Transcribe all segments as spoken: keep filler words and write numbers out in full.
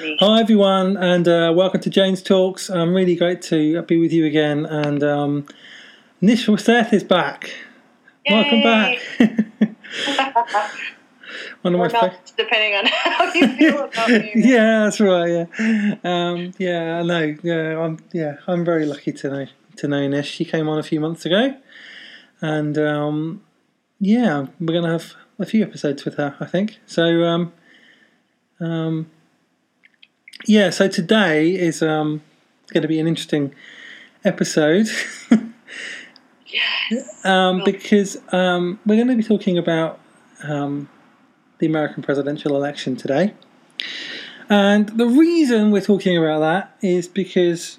me. Hi everyone, and uh, welcome to James Talks. I'm um, really great to be with you again, and um, Nish Weiseth is back. Yay. Welcome back. One of or my not, fa- depending on how you feel about me. Yeah, that's right. Yeah, um, yeah, I know. Yeah, I'm. Yeah, I'm very lucky to know to know Nish. She came on a few months ago, and um, yeah, we're gonna have a few episodes with her, I think. So, um, um, yeah. So today is um, going to be an interesting episode. Yes. um, because um, we're going to be talking about. Um, the American presidential election today. And the reason we're talking about that is because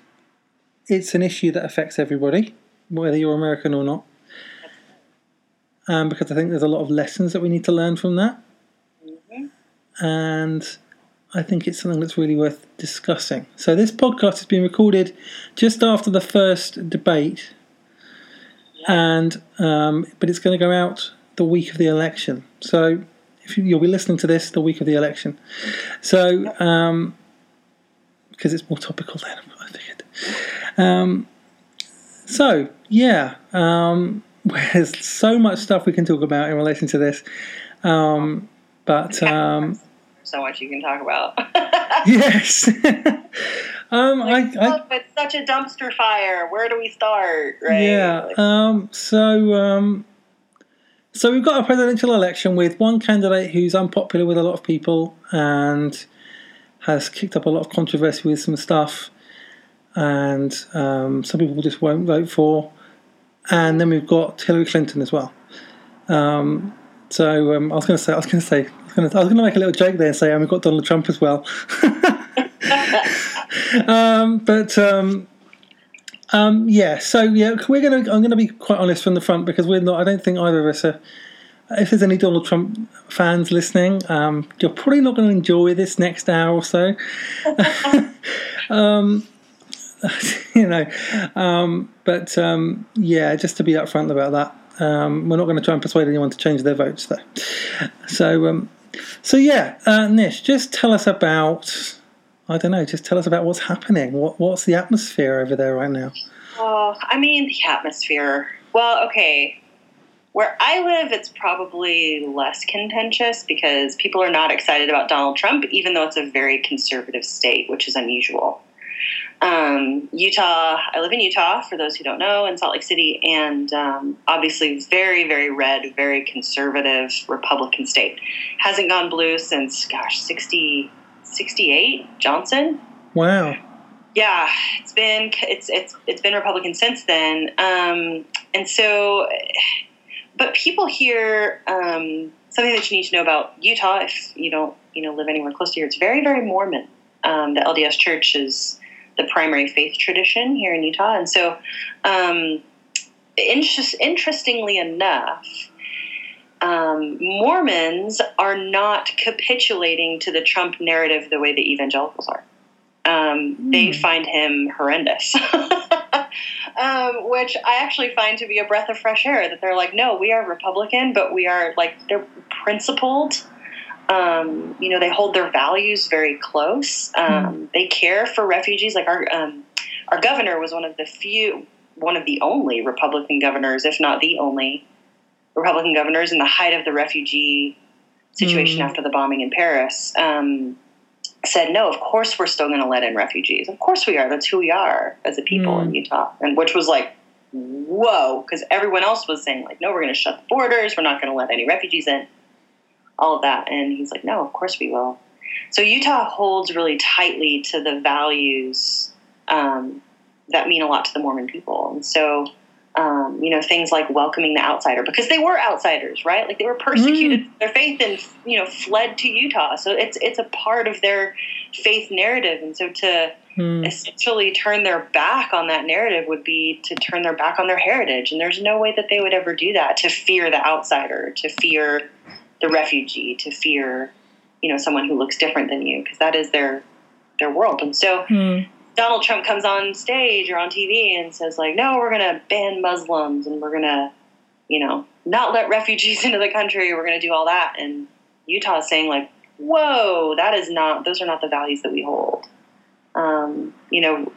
it's an issue that affects everybody, whether you're American or not. Um, because I think there's a lot of lessons that we need to learn from that. Mm-hmm. And I think it's something that's really worth discussing. So this podcast has been recorded just after the first debate. Yeah. And um, but it's going to go out the week of the election. So... you'll be listening to this the week of the election, so because um, it's more topical then, I figured. Um, so yeah, um, there's so much stuff we can talk about in relation to this, um, but um, so much you can talk about. Yes, um, like, I, I, it's such a dumpster fire. Where do we start? Right? Yeah. Um, so. Um, So we've got a presidential election with one candidate who's unpopular with a lot of people and has kicked up a lot of controversy with some stuff, and um, some people just won't vote for. And then we've got Hillary Clinton as well. Um, so um, I was going to say, I was going to say, I was going to, I was going to make a little joke there and say, and we've got Donald Trump as well. um, but. Um, Um, yeah, so yeah, we're gonna. I'm gonna be quite honest from the front because we're not. I don't think either of us are. If there's any Donald Trump fans listening, um, you're probably not going to enjoy this next hour or so. um, you know, um, but um, yeah, just to be upfront about that, um, we're not going to try and persuade anyone to change their votes, though. So, um, so yeah, uh, Nish, just tell us about. I don't know, just tell us about what's happening. What, what's the atmosphere over there right now? Oh, I mean, the atmosphere. Well, okay, where I live, it's probably less contentious because people are not excited about Donald Trump, even though it's a very conservative state, which is unusual. Um, Utah, I live in Utah, for those who don't know, in Salt Lake City, and um, obviously very, very red, very conservative Republican state. Hasn't gone blue since, gosh, sixty... sixty-eight Johnson. Wow. Yeah, it's been it's it's it's been Republican since then. Um, and so, but people here, um, something that you need to know about Utah, if you don't you know live anywhere close to here, it's very very Mormon. Um, the L D S Church is the primary faith tradition here in Utah, and so, um, in, interestingly enough. Um, Mormons are not capitulating to the Trump narrative the way the evangelicals are. Um, mm. They find him horrendous, um, which I actually find to be a breath of fresh air, that they're like, no, we are Republican, but we are like, they're principled. Um, you know, they hold their values very close. Um, mm. They care for refugees. Like our, um, our governor was one of the few, one of the only Republican governors, if not the only Republican governors in the height of the refugee situation mm. after the bombing in Paris, um, said, no, of course we're still going to let in refugees. Of course we are. That's who we are as a people mm. in Utah. And which was like, whoa, because everyone else was saying like, no, we're going to shut the borders. We're not going to let any refugees in, all of that. And he's like, no, of course we will. So Utah holds really tightly to the values um, that mean a lot to the Mormon people. And so Um, you know, things like welcoming the outsider, because they were outsiders, right? Like they were persecuted mm. for their faith and, you know, fled to Utah. So it's it's a part of their faith narrative. And so to mm. essentially turn their back on that narrative would be to turn their back on their heritage. And there's no way that they would ever do that, to fear the outsider, to fear the refugee, to fear, you know, someone who looks different than you, because that is their, their world. And so... Mm. Donald Trump comes on stage or on T V and says, like, no, we're going to ban Muslims and we're going to, you know, not let refugees into the country. We're going to do all that. And Utah is saying, like, whoa, that is not, those are not the values that we hold. Um, you know,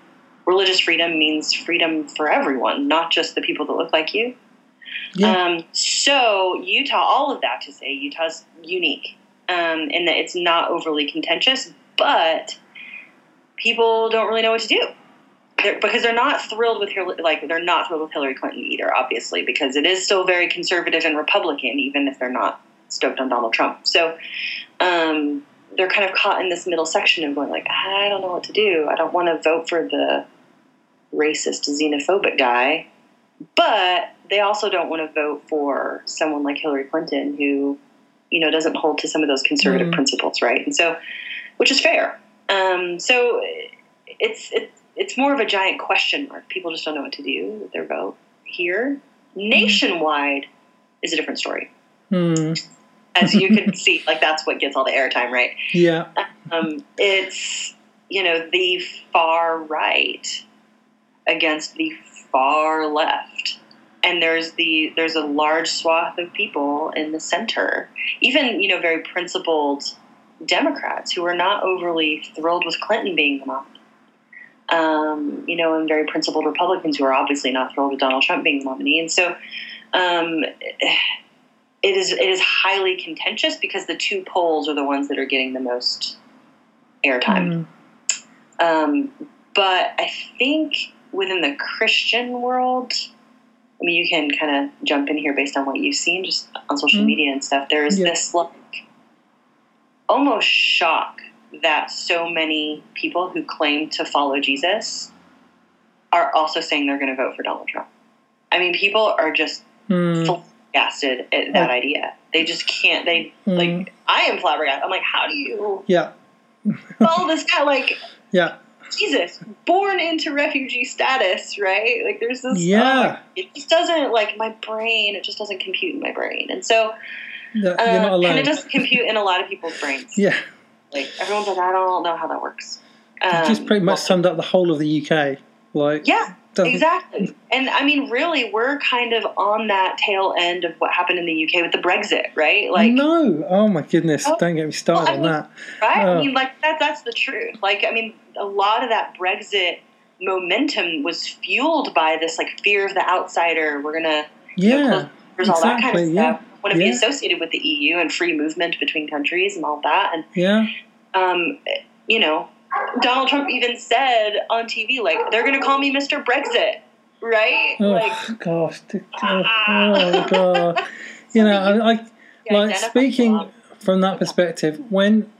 religious freedom means freedom for everyone, not just the people that look like you. Yeah. Um, so Utah, all of that to say Utah's unique, um, in that it's not overly contentious, but people don't really know what to do. They're, because they're not thrilled with Hillary, like they're not thrilled with Hillary Clinton either, obviously, because it is still very conservative and Republican, even if they're not stoked on Donald Trump. So um, they're kind of caught in this middle section of going like, I don't know what to do. I don't want to vote for the racist, xenophobic guy, but they also don't want to vote for someone like Hillary Clinton, who, you know, doesn't hold to some of those conservative mm-hmm. principles, right? And so, which is fair. Um, so it's it's. It's more of a giant question mark. People just don't know what to do with their vote here. Nationwide is a different story. Hmm. As you can see, like that's what gets all the airtime, right? Yeah. Um, it's, you know, the far right against the far left. And there's the there's a large swath of people in the center, even, you know, very principled Democrats who are not overly thrilled with Clinton being the nominee. Um, you know, and very principled Republicans who are obviously not thrilled with Donald Trump being the nominee. And so um, it is it is highly contentious because the two polls are the ones that are getting the most airtime. Mm. Um, but I think within the Christian world, I mean, you can kind of jump in here based on what you've seen just on social mm. media and stuff. There is yeah. this like almost shock that so many people who claim to follow Jesus are also saying they're going to vote for Donald Trump. I mean, people are just mm. flabbergasted at that mm. idea. They just can't, they, mm. like, I am flabbergasted. I'm like, how do you yeah. follow this guy? Like, yeah. Jesus, born into refugee status, right? Like, there's this, yeah. oh, it just doesn't, like, my brain, it just doesn't compute in my brain. And so, no, uh, and it doesn't compute in a lot of people's brains. Yeah. Like, everyone's like, I don't know how that works. Um, you just pretty much summed up the whole of the U K. Like, yeah, exactly. And, I mean, really, we're kind of on that tail end of what happened in the U K with the Brexit, right? Like, no. Oh, my goodness. Oh, don't get me started well, I mean, on that. Right? Oh. I mean, like, that, that's the truth. Like, I mean, a lot of that Brexit momentum was fueled by this, like, fear of the outsider. We're going to, yeah, you know, close all exactly, that kind of yeah. stuff. Want to yeah. be associated with the E U and free movement between countries and all that. And, yeah. um, you know, Donald Trump even said on T V, like, they're going to call me Mister Brexit, right? Oh, like, gosh. Ah. Oh, God. You know, I, I yeah, like, speaking from that perspective, when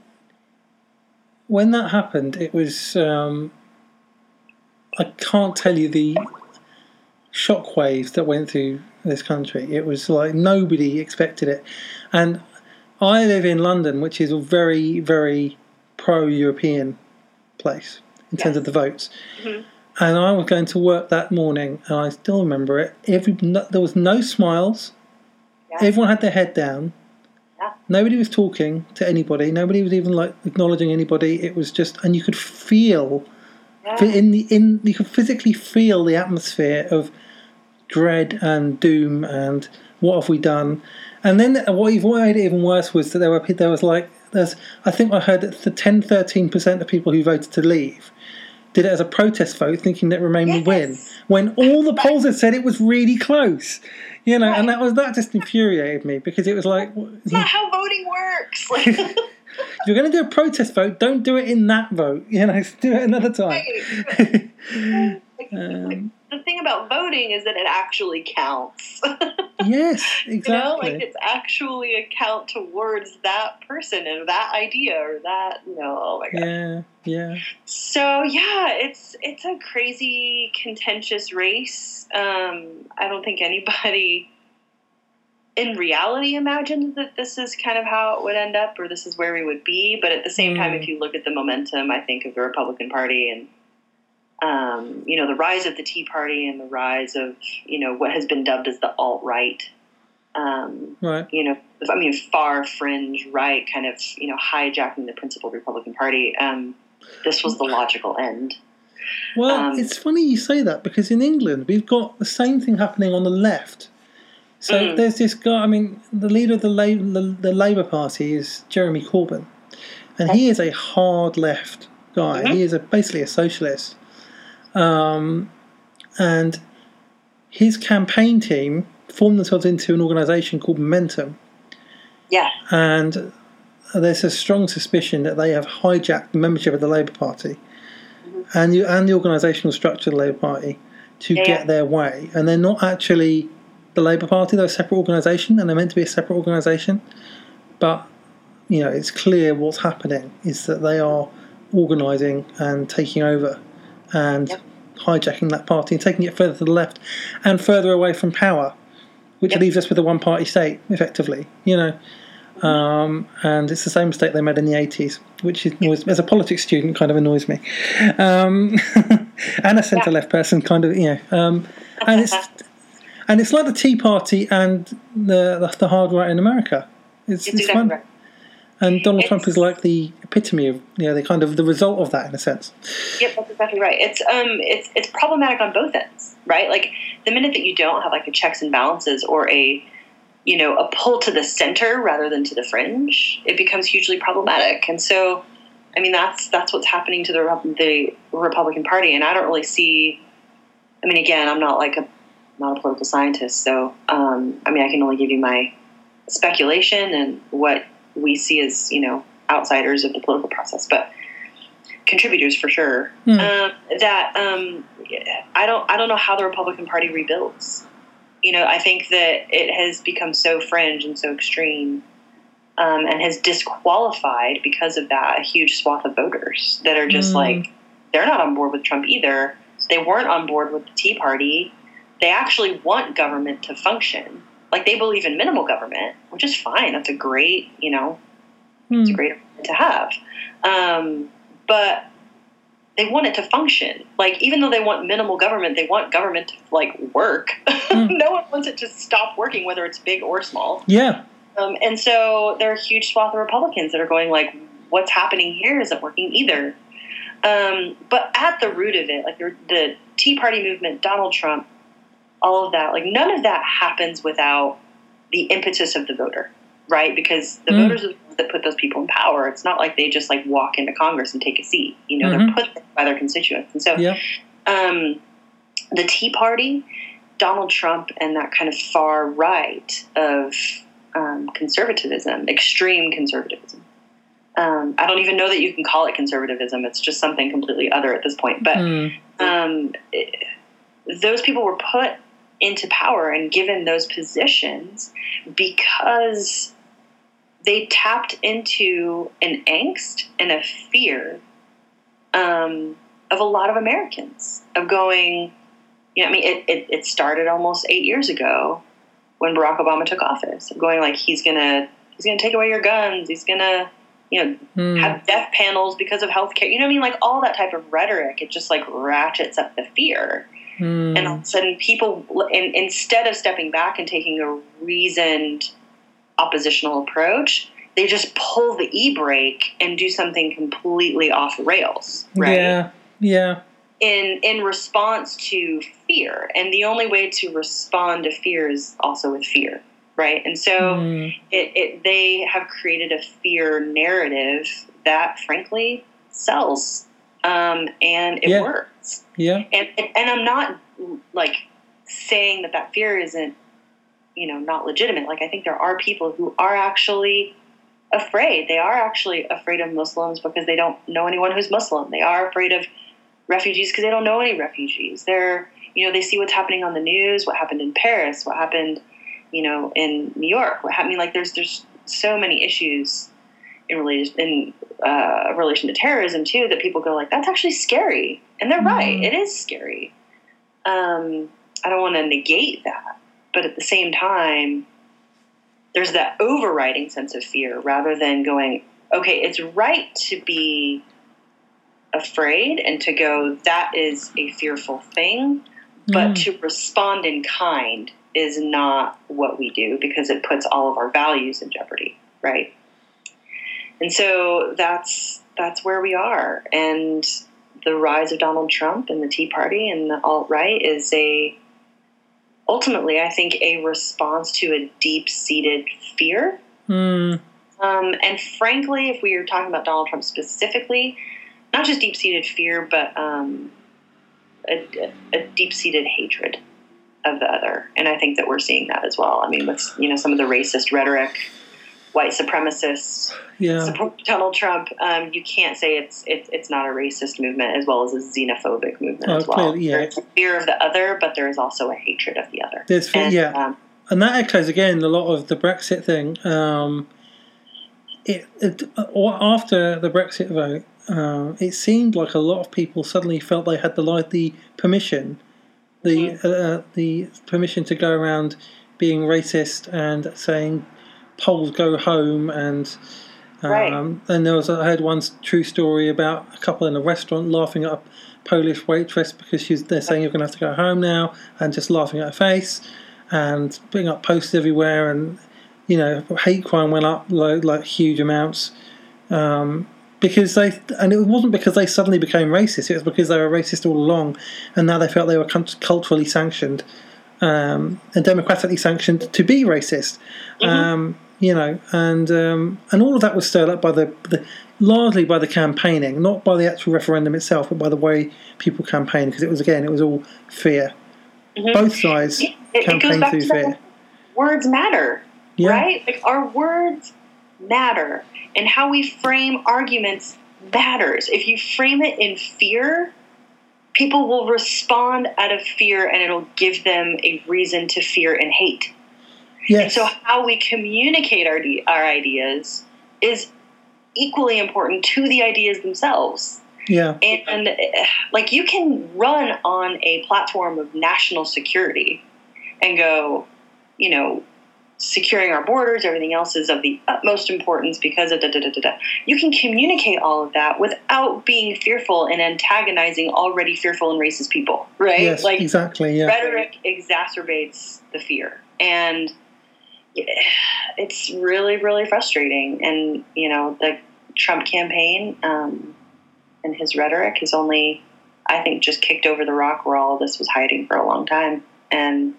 when that happened, it was, um, I can't tell you the shockwaves that went through this country. It was like nobody expected it. And I live in London, which is a very, very pro-European place in yes. terms of the votes. Mm-hmm. And I was going to work that morning, and I still remember it. Every, no, there was no smiles. Yeah. Everyone had their head down. Yeah. Nobody was talking to anybody. Nobody was even like acknowledging anybody. It was just, and you could feel yeah. in the in you could physically feel the atmosphere of dread and doom and what have we done. And then what made it even worse was that there were there was like there's I think I heard that the ten to thirteen percent of people who voted to leave did it as a protest vote, thinking that Remain yes. would win, when all the polls had said it was really close, you know. Right. And that was that just infuriated me, because it was like, it's not how voting works. Like, if you're going to do a protest vote, don't do it in that vote. You know, do it another time. Right. um, the thing about voting is that it actually counts. Yes, exactly. You know, like, it's actually a count towards that person and that idea or that, you know, oh my God. Yeah, yeah. So, yeah, it's it's a crazy, contentious race. Um, I don't think anybody in reality imagined that this is kind of how it would end up, or this is where we would be. But at the same mm. time, if you look at the momentum, I think, of the Republican Party and, um, you know, the rise of the Tea Party and the rise of, you know, what has been dubbed as the alt-right, um, right. you know, I mean, far fringe right kind of, you know, hijacking the principled Republican Party. Um, this was the logical end. Well, um, it's funny you say that, because in England, we've got the same thing happening on the left. So mm. there's this guy, I mean, the leader of the, La- the, the Labour Party is Jeremy Corbyn. And okay. he is a hard left guy. Mm-hmm. He is a, basically a socialist. Um, and his campaign team formed themselves into an organisation called Momentum. Yeah. And there's a strong suspicion that they have hijacked the membership of the Labour Party mm-hmm. and, you, and the organisational structure of the Labour Party to yeah, get yeah. their way. And they're not actually the Labour Party. They're a separate organisation, and they're meant to be a separate organisation. But, you know, it's clear what's happening is that they are organising and taking over and yep. hijacking that party and taking it further to the left and further away from power, which yep. leaves us with a one-party state, effectively, you know. Um, and it's the same mistake they made in the eighties, which is, yep. as a politics student, kind of annoys me. Um, and a centre-left yeah. person, kind of, you know. Um, and it's and it's like the Tea Party and the the hard right in America. It's, it's, it's fun. Right. And Donald it's, Trump is like the epitome of, you know, the kind of the result of that in a sense. Yep, that's exactly right. It's um, it's it's problematic on both ends, right? Like the minute that you don't have like a checks and balances or a, you know, a pull to the center rather than to the fringe, it becomes hugely problematic. And so, I mean, that's that's what's happening to the the Republican Party. And I don't really see. I mean, again, I'm not like a not a political scientist, so um, I mean, I can only give you my speculation and what we see as, you know, outsiders of the political process, but contributors for sure. Mm. Um, that um, I don't, I don't know how the Republican Party rebuilds. You know, I think that it has become so fringe and so extreme, um, and has disqualified because of that a huge swath of voters that are just mm. like, they're not on board with Trump either. They weren't on board with the Tea Party. They actually want government to function. Like, they believe in minimal government, which is fine. That's a great, you know, it's mm. great to have. Um, but they want it to function. Like, even though they want minimal government, they want government to, like, work. Mm. No one wants it to stop working, whether it's big or small. Yeah. Um, and so there are a huge swath of Republicans that are going, like, what's happening here isn't working either. Um, but at the root of it, like, the, the Tea Party movement, Donald Trump, all of that, like, none of that happens without the impetus of the voter, right? Because the mm. voters are the ones that put those people in power. It's not like they just, like, walk into Congress and take a seat. You know, mm-hmm. they're put there by their constituents. And so yeah. um, the Tea Party, Donald Trump, and that kind of far right of um, conservatism, extreme conservatism. Um, I don't even know that you can call it conservatism. It's just something completely other at this point. But mm. um, it, those people were put into power and given those positions because they tapped into an angst and a fear um, of a lot of Americans of going, you know, I mean, it, it, it started almost eight years ago when Barack Obama took office, of going like, he's gonna he's gonna take away your guns, he's gonna, you know, mm. have death panels because of healthcare, you know what I mean, like all that type of rhetoric. It just like ratchets up the fear. Mm. And all of a sudden people, in, instead of stepping back and taking a reasoned oppositional approach, they just pull the e-brake and do something completely off the rails, right? Yeah, yeah. In, in response to fear. And the only way to respond to fear is also with fear, right? And so mm. it, it they have created a fear narrative that, frankly, sells. Um, and it yeah. works. Yeah. And, and and I'm not like saying that that fear isn't, you know, not legitimate. Like, I think there are people who are actually afraid. They are actually afraid of Muslims because they don't know anyone who's Muslim. They are afraid of refugees because they don't know any refugees. They're, you know, they see what's happening on the news, what happened in Paris, what happened, you know, in New York, what happened. Like, there's, there's so many issues in relation, in uh, relation to terrorism too, that people go like, that's actually scary. And they're mm. right. It is scary. Um, I don't want to negate that, but at the same time, there's that overriding sense of fear rather than going, okay, it's right to be afraid and to go, that is a fearful thing, but mm. to respond in kind is not what we do because it puts all of our values in jeopardy. Right. And so that's that's where we are. And the rise of Donald Trump and the Tea Party and the alt-right is a, ultimately, I think, a response to a deep-seated fear. Mm. Um, and frankly, if we are talking about Donald Trump specifically, not just deep-seated fear, but um, a, a deep-seated hatred of the other. And I think that we're seeing that as well. I mean, with, you know, some of the racist rhetoric, white supremacists yeah. support Donald Trump, um, you can't say it's, it's it's not a racist movement as well as a xenophobic movement oh, as well. Clearly, yeah. There's a fear of the other, but there is also a hatred of the other. There's, and, yeah. Um, and that echoes, again, a lot of the Brexit thing. Um, it, it after the Brexit vote, uh, it seemed like a lot of people suddenly felt they had the the permission, the mm-hmm. uh, the permission to go around being racist and saying Poles go home, and um, right. and there was I heard one true story about a couple in a restaurant laughing at a Polish waitress because she's they're saying you're going to have to go home now, and just laughing at her face and putting up posters everywhere, and you know hate crime went up like, like huge amounts um, because they and it wasn't because they suddenly became racist, it was because they were racist all along, and now they felt they were culturally sanctioned um, and democratically sanctioned to be racist. Mm-hmm. Um, You know, and um, and all of that was stirred up by the, the largely by the campaigning, not by the actual referendum itself, but by the way people campaigned. Because it was again, it was all fear. Mm-hmm. Both sides it, it, campaigned it goes back through to fear. Words matter, yeah. right? Like our words matter, and how we frame arguments matters. If you frame it in fear, people will respond out of fear, and it'll give them a reason to fear and hate. Yes. And so how we communicate our de- our ideas is equally important to the ideas themselves. Yeah. And, and like you can run on a platform of national security and go, you know, securing our borders, everything else is of the utmost importance because of da da da da da. You can communicate all of that without being fearful and antagonizing already fearful and racist people, right? Yes, like exactly. Yeah. Rhetoric exacerbates the fear, and it's really, really frustrating. And, you know, the Trump campaign um, and his rhetoric has only, I think, just kicked over the rock where all this was hiding for a long time. And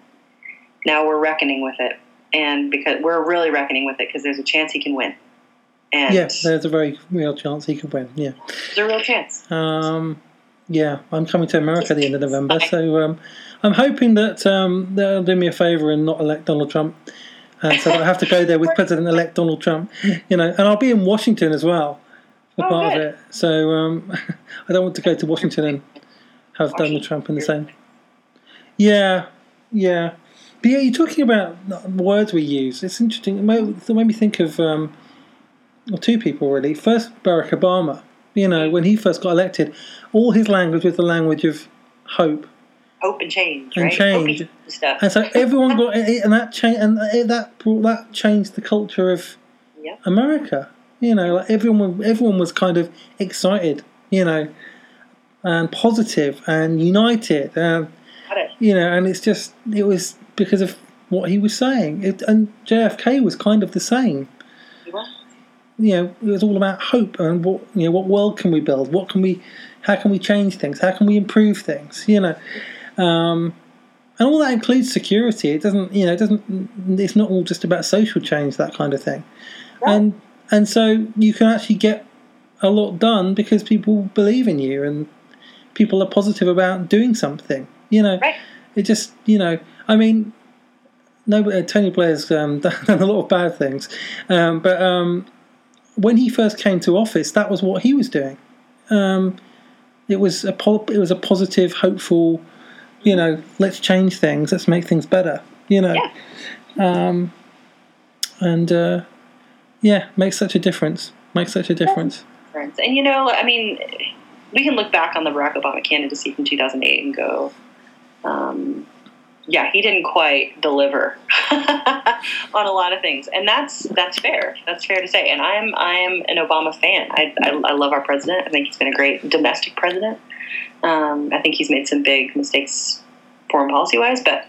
now we're reckoning with it. And because we're really reckoning with it because there's a chance he can win. And yes, there's a very real chance he could win. Yeah. There's a real chance. Um, yeah, I'm coming to America at the end of November. So um, I'm hoping that um, they'll do me a favor and not elect Donald Trump. Uh, so I have to go there with President-elect Donald Trump, you know, and I'll be in Washington as well for oh, part good. of it. So um, I don't want to go to Washington and have Washington. Donald Trump in the same. Yeah, yeah. But yeah, you're talking about words we use. It's interesting. It made, it made me think of um, well, two people, really. First, Barack Obama. You know, when he first got elected, all his language was the language of hope. Hope and change, and right? Change. Hope and stuff. And so everyone got it, and that change, and that brought that changed the culture of yep. America. You know, like everyone, everyone was kind of excited, you know, and positive and united, and Got it. you know, and it's just it was because of what he was saying, it, and J F K was kind of the same. He was. You know, it was all about hope and what you know, what world can we build? What can we? How can we change things? How can we improve things? You know. Um, and all that includes security. It doesn't, you know, it doesn't. It's not all just about social change, that kind of thing. Right. And and so you can actually get a lot done because people believe in you and people are positive about doing something. You know, right. It just, you know, I mean, nobody, Tony Blair's um, done a lot of bad things, um, but um, when he first came to office, that was what he was doing. Um, it was a po- it was a positive, hopeful. You know, let's change things. Let's make things better. You know, yeah. um, and uh, yeah, makes such a difference. Makes such a difference. And you know, I mean, we can look back on the Barack Obama candidacy from two thousand eight and go, um, yeah, he didn't quite deliver on a lot of things, and that's that's fair. That's fair to say. And I'm I'm an Obama fan. I I, I love our president. I think he's been a great domestic president. Um, I think he's made some big mistakes foreign policy-wise, but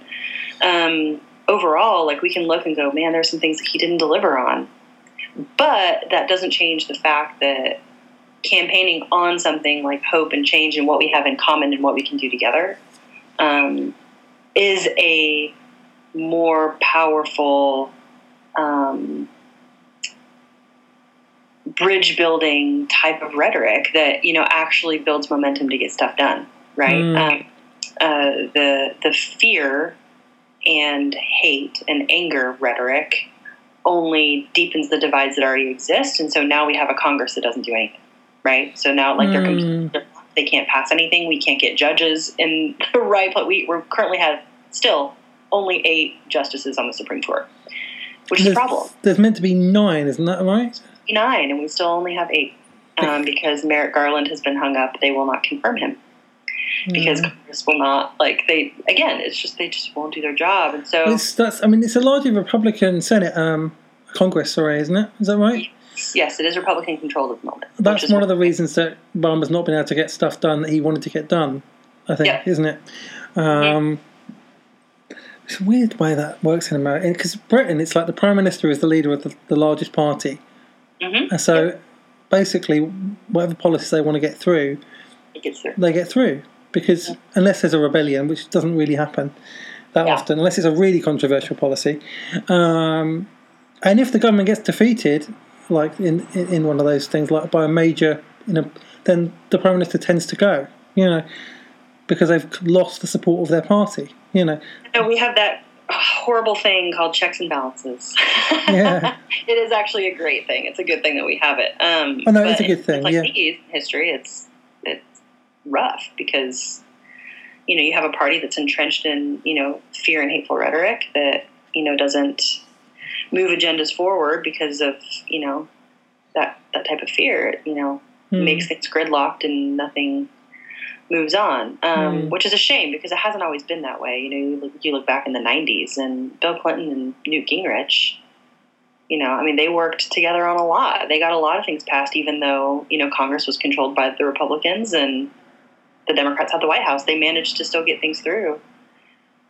um, overall, like we can look and go, man, there's some things that he didn't deliver on. But that doesn't change the fact that campaigning on something like hope and change and what we have in common and what we can do together um, is a more powerful um, bridge building type of rhetoric that, you know, actually builds momentum to get stuff done, right? Mm. Um, uh, the the fear and hate and anger rhetoric only deepens the divides that already exist, and so now we have a Congress that doesn't do anything, right? So now, like, they're mm. compl- they can't pass anything. We can't get judges in the right place. We we currently have still only eight justices on the Supreme Court, which is there's, a problem. There's meant to be nine, isn't that right? Nine, and we still only have eight um, because Merrick Garland has been hung up. They will not confirm him because mm. Congress will not, like, they, again, it's just, they just won't do their job. And so, it's, that's, I mean, it's a largely Republican Senate, um, Congress, sorry, isn't it? Is that right? Yes, it is Republican controlled at the moment. That's one of the reasons that Obama's not been able to get stuff done that he wanted to get done, I think, yeah. isn't it? Um, yeah. It's a weird way that works in America. Because Britain, it's like the Prime Minister is the leader of the, the largest party. Mm-hmm. And so yeah. basically, whatever policies they want to get through, it gets through. they get through. Because yeah. unless there's a rebellion, which doesn't really happen that yeah. often, unless it's a really controversial policy. Um, and if the government gets defeated, like in, in one of those things, like by a major, you know, then the Prime Minister tends to go, you know, because they've lost the support of their party, you know. No, we have that horrible thing called checks and balances. Yeah. It is actually a great thing. It's a good thing that we have it. Um, oh, no, it's a good thing, like yeah. These history, it's, it's rough because, you know, you have a party that's entrenched in, you know, fear and hateful rhetoric that, you know, doesn't move agendas forward because of, you know, that that type of fear, you know, mm. makes things gridlocked and nothing moves on, um, mm. which is a shame because it hasn't always been that way. You know, you look, you look back in the nineties and Bill Clinton and Newt Gingrich, you know, I mean, they worked together on a lot. They got a lot of things passed, even though, you know, Congress was controlled by the Republicans and the Democrats had the White House. They managed to still get things through.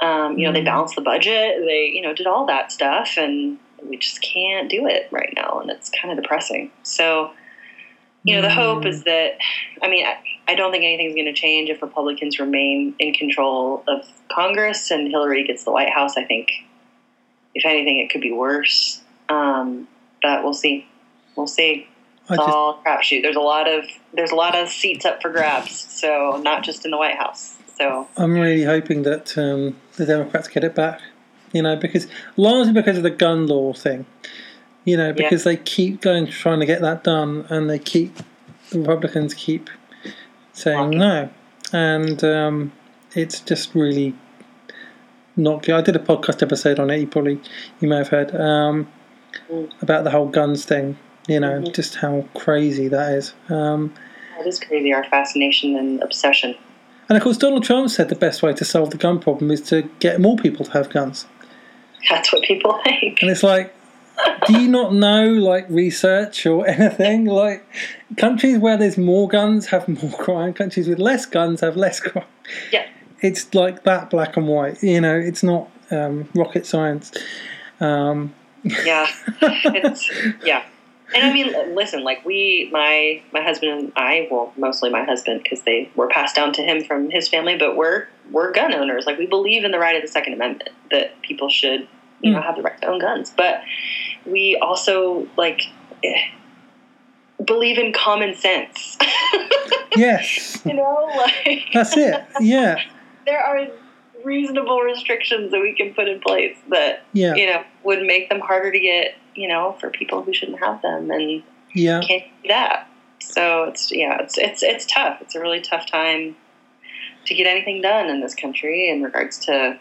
Um, you know, mm. they balanced the budget. They, you know, did all that stuff, and we just can't do it right now, and it's kind of depressing. So, you know, the mm. hope is that, I mean, I, I don't think anything's going to change if Republicans remain in control of Congress and Hillary gets the White House. I think, if anything, it could be worse. Um, but we'll see. We'll see. It's just, all crapshoot. There's a lot of there's a lot of seats up for grabs. So not just in the White House. So I'm really hoping that um, the Democrats get it back. You know, because largely because of the gun law thing, you know, because yeah. they keep going trying to get that done, and they keep the Republicans keep saying okay. no, and um, it's just really not good. I did a podcast episode on it. You probably you may have heard um, mm. about the whole guns thing. You know, mm-hmm. just how crazy that is. Um, that is crazy. Our fascination and obsession. And of course, Donald Trump said the best way to solve the gun problem is to get more people to have guns. That's what people think. And it's like, do you not know, like, research or anything? Like, countries where there's more guns have more crime. Countries with less guns have less crime. Yeah. It's like that black and white. You know, it's not um, rocket science. Um. Yeah. It's, yeah. And I mean, listen, like we, my, my husband and I, well, mostly my husband, because they were passed down to him from his family, but we're, we're gun owners. Like we believe in the right of the Second Amendment that people should, you know, have the right to own guns. But we also like believe in common sense. Yes. You know, like. That's it. Yeah. There are reasonable restrictions that we can put in place that, yeah. you know, would make them harder to get, you know, for people who shouldn't have them and yeah. can't do that. So it's, yeah, it's, it's, it's tough. It's a really tough time to get anything done in this country in regards to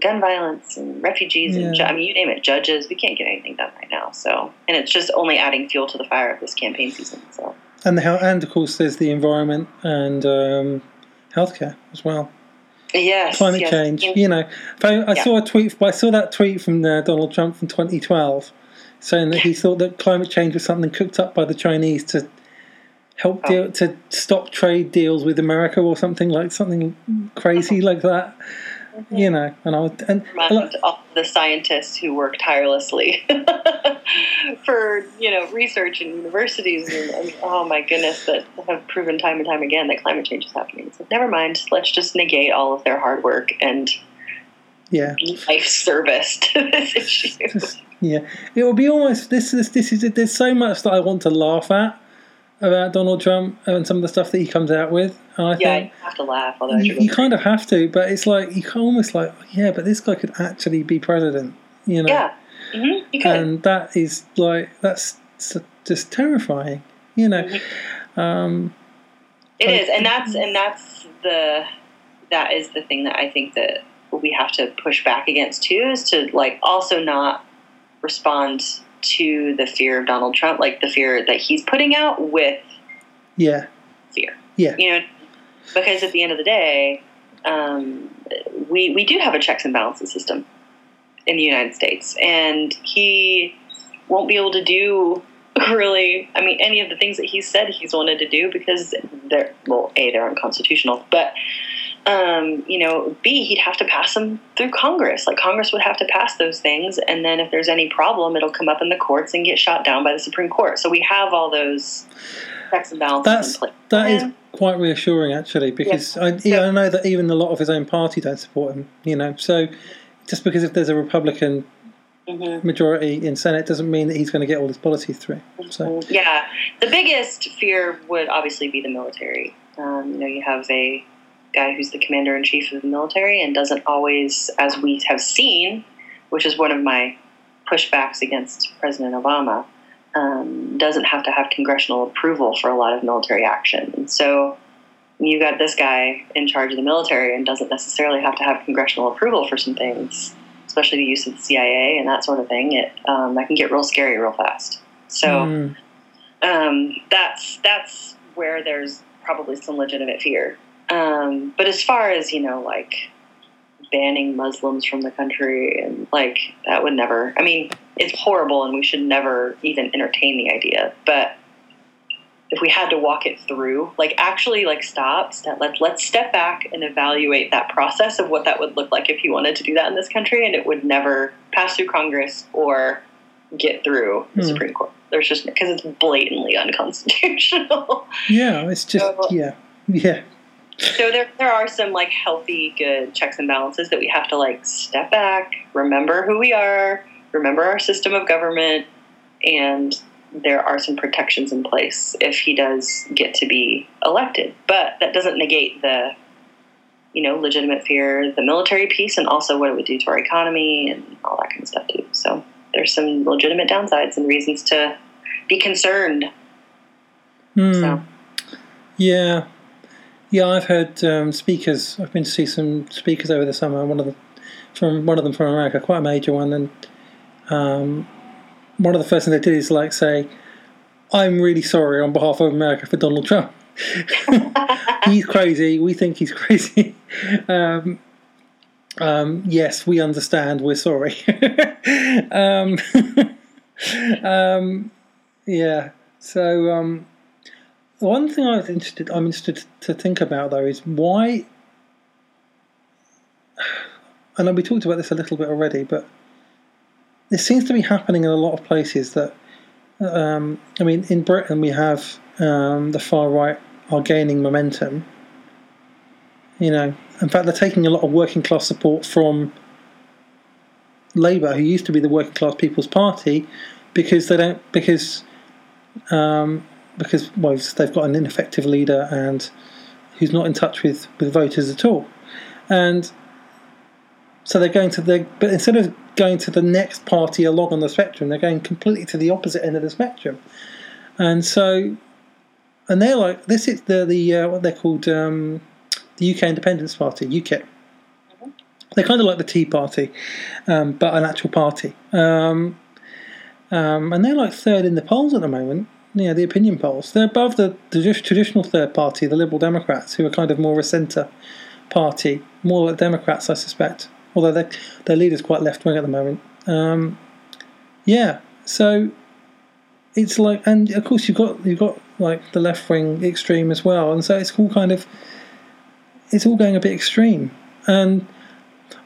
gun violence and refugees yeah. and, I mean, you name it, judges, we can't get anything done right now. So, and it's just only adding fuel to the fire of this campaign season. So, and the hell, and of course there's the environment and, um, healthcare as well. Yes, climate yes. change, you know, I, I yeah. saw a tweet, I saw that tweet from the Donald Trump from twenty twelve saying that he thought that climate change was something cooked up by the Chinese to help oh. deal, to stop trade deals with America or something like something crazy like that, mm-hmm. you know. And I would, and like, all the scientists who work tirelessly for you know research in universities. And, and oh my goodness, that have proven time and time again that climate change is happening. So never mind, let's just negate all of their hard work and yeah. life service to this issue. Just, yeah, it will be almost this. This this is there's so much that I want to laugh at about Donald Trump and some of the stuff that he comes out with. And I yeah, think, you have to laugh. Although you, you kind of have to, but it's like you can almost like yeah, but this guy could actually be president. You know. Yeah. Mm-hmm. You could. And that is like that's just terrifying. You know. Mm-hmm. Um, it like, is, and that's and that's the. That is the thing that I think that we have to push back against too, is to like also not respond to the fear of Donald Trump, like the fear that he's putting out with yeah fear, yeah, you know, because at the end of the day, um, we we do have a checks and balances system in the United States, and he won't be able to do really, I mean, any of the things that he said he's wanted to do because they're well, a they're unconstitutional, but. Um, you know, B, he'd have to pass them through Congress. Like, Congress would have to pass those things, and then if there's any problem, it'll come up in the courts and get shot down by the Supreme Court. So we have all those checks and balances That's, in place. That yeah. is quite reassuring, actually, because yeah. I, so, I know that even a lot of his own party don't support him, you know. So just because if there's a Republican mm-hmm. majority in Senate doesn't mean that he's going to get all his policies through. So. Yeah. The biggest fear would obviously be the military. Um, you know, you have a... guy who's the commander-in-chief of the military and doesn't always, as we have seen, which is one of my pushbacks against President Obama, um, doesn't have to have congressional approval for a lot of military action. And so you've got this guy in charge of the military and doesn't necessarily have to have congressional approval for some things, especially the use of the C I A and that sort of thing. It um, that can get real scary real fast. So mm. um, that's that's where there's probably some legitimate fear. Um, but as far as, you know, like banning Muslims from the country and like that would never, I mean, it's horrible and we should never even entertain the idea. But if we had to walk it through, like actually like stop, step, let's, let's step back and evaluate that process of what that would look like if he wanted to do that in this country. And it would never pass through Congress or get through the mm. Supreme Court. There's just, because it's blatantly unconstitutional. Yeah, it's just, so, yeah, yeah. So there there are some, like, healthy, good checks and balances that we have to, like, step back, remember who we are, remember our system of government, and there are some protections in place if he does get to be elected. But that doesn't negate the, you know, legitimate fear, the military piece, and also what it would do to our economy and all that kind of stuff, too. So there's some legitimate downsides and reasons to be concerned. Mm. So. Yeah. Yeah, I've heard um, speakers. I've been to see some speakers over the summer. One of them from one of them from America, quite a major one. And um, one of the first things they did is like say, "I'm really sorry on behalf of America for Donald Trump. He's crazy. We think he's crazy. Um, um, yes, we understand. We're sorry." um, um, yeah. So. Um, One thing I was interested, I'm interested to think about, though, is why, and we talked about this a little bit already, but this seems to be happening in a lot of places that, um, I mean, in Britain we have um, the far right are gaining momentum. You know, in fact, they're taking a lot of working class support from Labour, who used to be the Working Class People's Party, because they don't, because... Um, Because well, they've got an ineffective leader and who's not in touch with, with voters at all, and so they're going to the. But instead of going to the next party along on the spectrum, they're going completely to the opposite end of the spectrum, and so, and they're like this is the the uh, what they're called um, the U K Independence Party, U KIP. They're kind of like the Tea Party, um, but an actual party, um, um, and they're like third in the polls at the moment. Yeah, the opinion polls. They're above the, the traditional third party, the Liberal Democrats, who are kind of more a centre party, more like Democrats, I suspect. Although their their leader's quite left wing at the moment. Um, yeah, so it's like, and of course you've got you've got like the left wing extreme as well, and so it's all kind of it's all going a bit extreme. And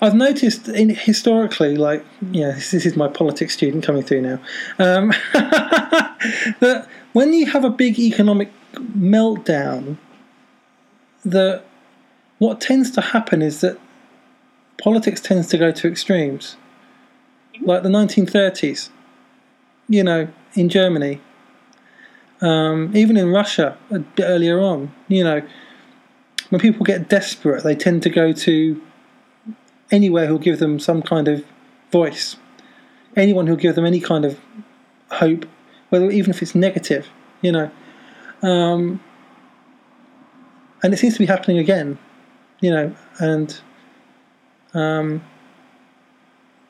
I've noticed in, historically, like, yeah, this, this is my politics student coming through now, um, that when you have a big economic meltdown, the, what tends to happen is that politics tends to go to extremes. Like the nineteen thirties, you know, in Germany, um, even in Russia a bit earlier on, you know, when people get desperate, they tend to go to anywhere who'll give them some kind of voice, anyone who'll give them any kind of hope, whether even if it's negative, you know. Um, and it seems to be happening again, you know, and um,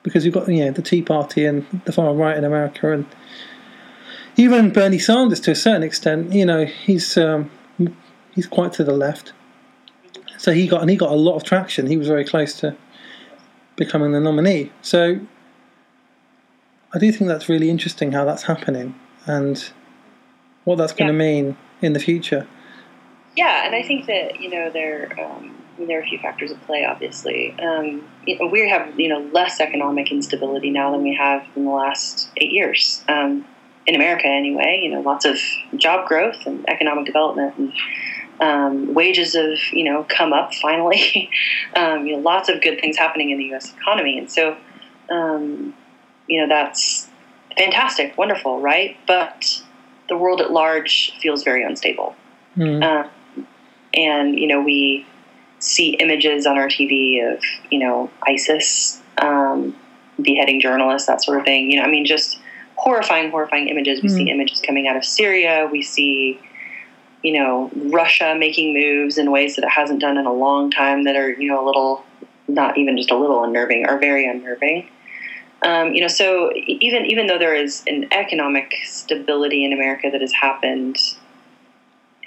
because you've got, you know, the Tea Party and the far right in America, and even Bernie Sanders to a certain extent, you know, he's um, he's quite to the left. So he got and he got a lot of traction. He was very close to becoming the nominee. So I do think that's really interesting how that's happening and what that's yeah. going to mean in the future. Yeah, and I think that, you know, there um, there are a few factors at play, obviously. Um, we have, you know, less economic instability now than we have in the last eight years, um, in America anyway. You know, lots of job growth and economic development, and um, wages have, you know, come up finally. um, you know, lots of good things happening in the U S economy. And so, um, you know, that's fantastic, wonderful, right? But the world at large feels very unstable. Mm. Um, and, you know, we see images on our T V of, you know, ISIS, um, beheading journalists, that sort of thing. You know, I mean, just horrifying, horrifying images. We mm. see images coming out of Syria. We see, you know, Russia making moves in ways that it hasn't done in a long time that are, you know, a little, not even just a little unnerving, are very unnerving. Um, you know, so even, even though there is an economic stability in America that has happened,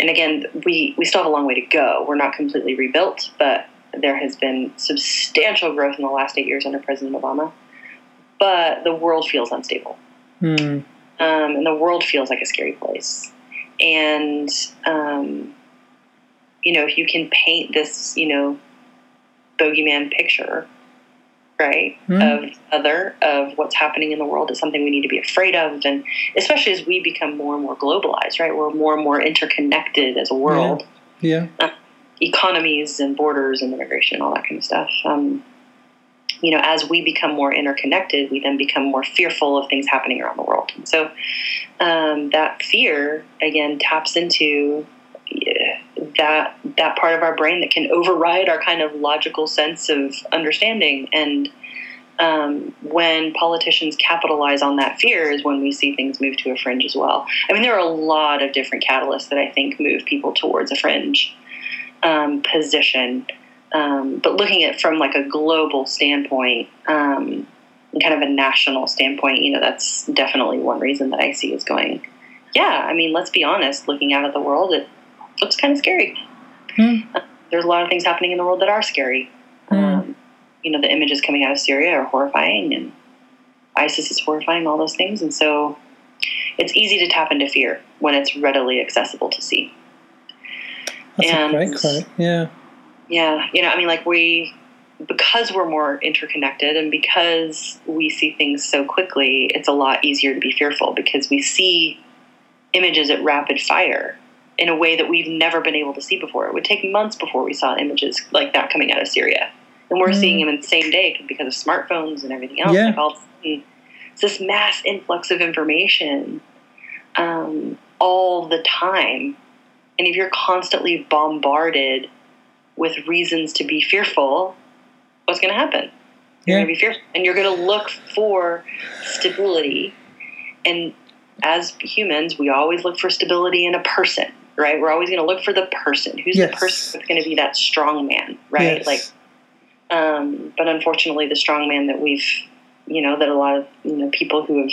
and again, we, we still have a long way to go. We're not completely rebuilt, but there has been substantial growth in the last eight years under President Obama. But the world feels unstable. Mm. Um, and the world feels like a scary place. And, um, you know, if you can paint this, you know, bogeyman picture, right, mm. of other, of what's happening in the world, is something we need to be afraid of. And especially as we become more and more globalized, right, we're more and more interconnected as a world. Yeah. yeah. Uh, economies and borders and immigration and all that kind of stuff. Um, you know, as we become more interconnected, we then become more fearful of things happening around the world. And so um, that fear, again, taps into that that part of our brain that can override our kind of logical sense of understanding. And um, when politicians capitalize on that fear is when we see things move to a fringe as well. I mean, there are a lot of different catalysts that I think move people towards a fringe um, position. Um, but looking at it from like a global standpoint, um, and kind of a national standpoint, you know, that's definitely one reason that I see is going, yeah, I mean, let's be honest, looking out at the world, it looks kind of scary. Mm. Uh, there's a lot of things happening in the world that are scary. Mm. Um, you know, the images coming out of Syria are horrifying, and ISIS is horrifying, all those things. And so it's easy to tap into fear when it's readily accessible to see. That's and, a great quote, yeah. Yeah, you know, I mean, like we, because we're more interconnected and because we see things so quickly, it's a lot easier to be fearful because we see images at rapid fire in a way that we've never been able to see before. It would take months before we saw images like that coming out of Syria. And we're mm. seeing them in the same day because of smartphones and everything else. Yeah. Like all, it's this mass influx of information um, all the time. And if you're constantly bombarded with reasons to be fearful, what's going to happen? You're yeah. going to be fearful, and you're going to look for stability. And as humans, we always look for stability in a person, right? We're always going to look for the person. Who's yes. the person that's going to be that strong man, right? Yes. Like, um, but unfortunately, the strong man that we've, you know, that a lot of, you know, people who have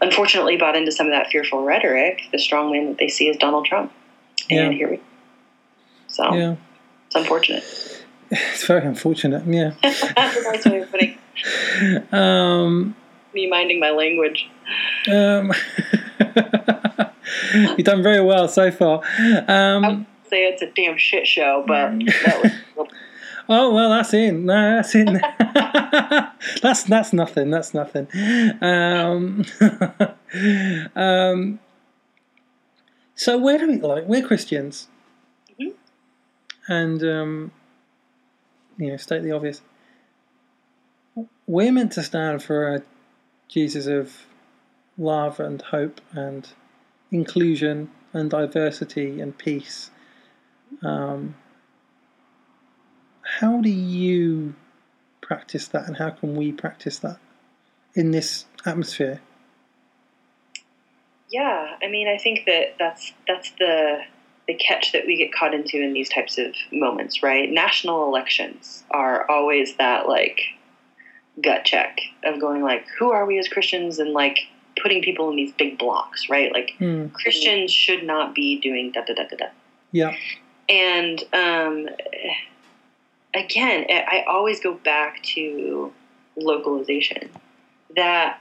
unfortunately bought into some of that fearful rhetoric, the strong man that they see is Donald Trump. And yeah. here we go. So. Yeah. It's unfortunate. It's very unfortunate, yeah. That's a nice way of putting it. Um, Me minding my language. Um, you've done very well so far. Um, I would say it's a damn shit show, but that was... Well. Oh, well, that's in. No, that's in. that's, that's nothing. That's nothing. Um, um, so where do we, like, we're Christians. And, um, you know, state the obvious, we're meant to stand for a Jesus of love and hope and inclusion and diversity and peace. Um, how do you practice that, and how can we practice that in this atmosphere? Yeah, I mean, I think that that's that's the the catch that we get caught into in these types of moments, right? National elections are always that, like, gut check of going, like, who are we as Christians, and, like, putting people in these big blocks, right? Like, mm. Christians should not be doing da da da da da. Yeah. And um, again, I always go back to localization, that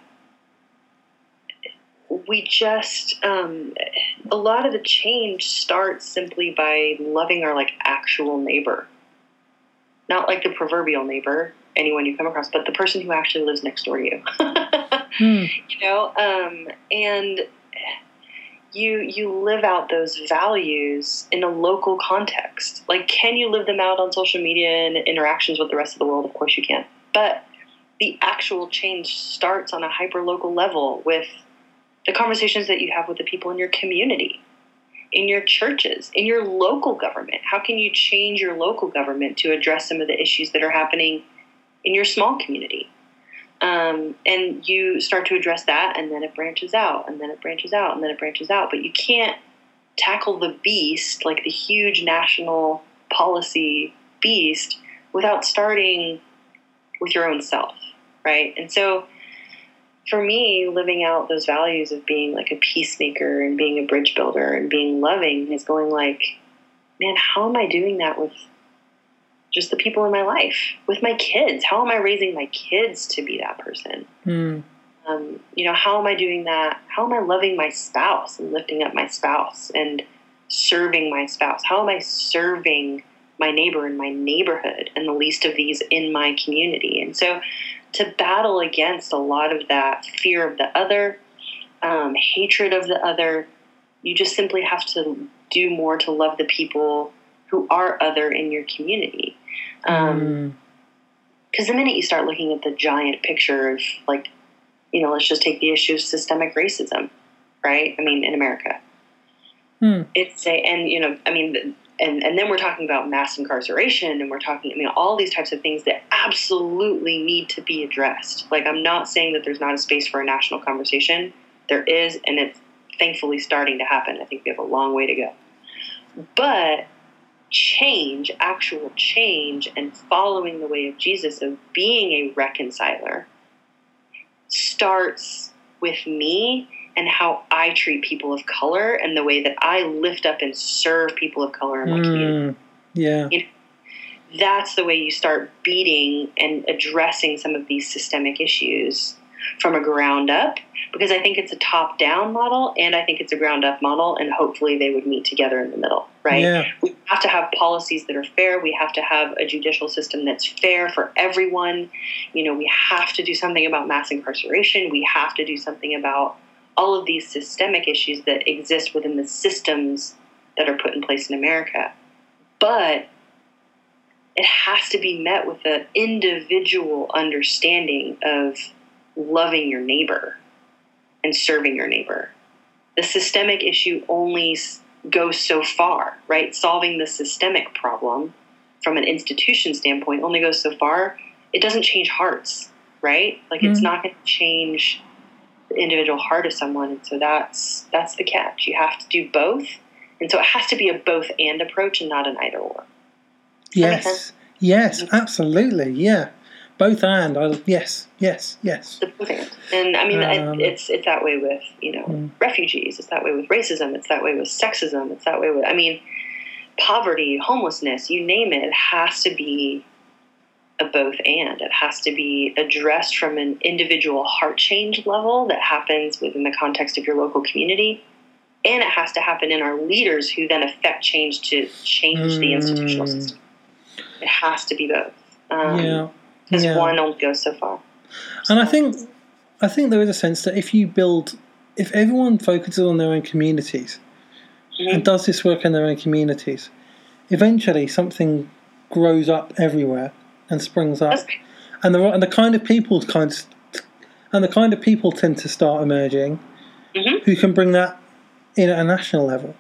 we just, um, a lot of the change starts simply by loving our, like, actual neighbor. Not like the proverbial neighbor, anyone you come across, but the person who actually lives next door to you. hmm. You know, um, and you you live out those values in a local context. Like, can you live them out on social media and interactions with the rest of the world? Of course you can. But the actual change starts on a hyper-local level with the conversations that you have with the people in your community, in your churches, in your local government. How can you change your local government to address some of the issues that are happening in your small community? Um, and you start to address that, and then it branches out, and then it branches out, and then it branches out. But you can't tackle the beast, like the huge national policy beast, without starting with your own self, right? And so for me, living out those values of being, like, a peacemaker and being a bridge builder and being loving is going, like, man, how am I doing that with just the people in my life, with my kids? How am I raising my kids to be that person? Mm. Um, you know, how am I doing that? How am I loving my spouse and lifting up my spouse and serving my spouse? How am I serving my neighbor in my neighborhood and the least of these in my community? And so to battle against a lot of that fear of the other, um, hatred of the other, you just simply have to do more to love the people who are other in your community. Because um, mm. the minute you start looking at the giant picture of, like, you know, let's just take the issue of systemic racism, right? I mean, in America. Mm. It's a, and, you know, I mean, and, and then we're talking about mass incarceration, and we're talking, I mean, all these types of things that absolutely need to be addressed. Like, I'm not saying that there's not a space for a national conversation. There is, and it's thankfully starting to happen. I think we have a long way to go. But change, actual change, and following the way of Jesus, of being a reconciler, starts with me and how I treat people of color and the way that I lift up and serve people of color in my mm, community. Yeah. You know, that's the way you start beating and addressing some of these systemic issues from a ground up, because I think it's a top down model and I think it's a ground up model, and hopefully they would meet together in the middle, right? Yeah. We have to have policies that are fair. We have to have a judicial system that's fair for everyone. You know, we have to do something about mass incarceration. We have to do something about all of these systemic issues that exist within the systems that are put in place in America. But it has to be met with an individual understanding of loving your neighbor and serving your neighbor. The systemic issue only goes so far, right? Solving the systemic problem from an institution standpoint only goes so far. It doesn't change hearts, right? Like, mm-hmm. It's not going to change the individual heart of someone. And so that's that's the catch. You have to do both. And so it has to be a both and approach and not an either or. Yes. Yes, absolutely. Yeah. Both and, I, yes, yes, yes. Both and, and I mean, um, it's it's that way with, you know, mm. refugees. It's that way with racism. It's that way with sexism. It's that way with, I mean, poverty, homelessness, you name it. It has to be a both and. It has to be addressed from an individual heart change level that happens within the context of your local community, and it has to happen in our leaders who then affect change to change mm. the institutional system. It has to be both. Um, yeah. Because yeah. one only goes so far. So. And I think I think there is a sense that if you build, if everyone focuses on their own communities mm-hmm. and does this work in their own communities, eventually something grows up everywhere and springs up. That's, and the and the kind of people kind of, and the kind of people tend to start emerging mm-hmm. who can bring that in at a national level.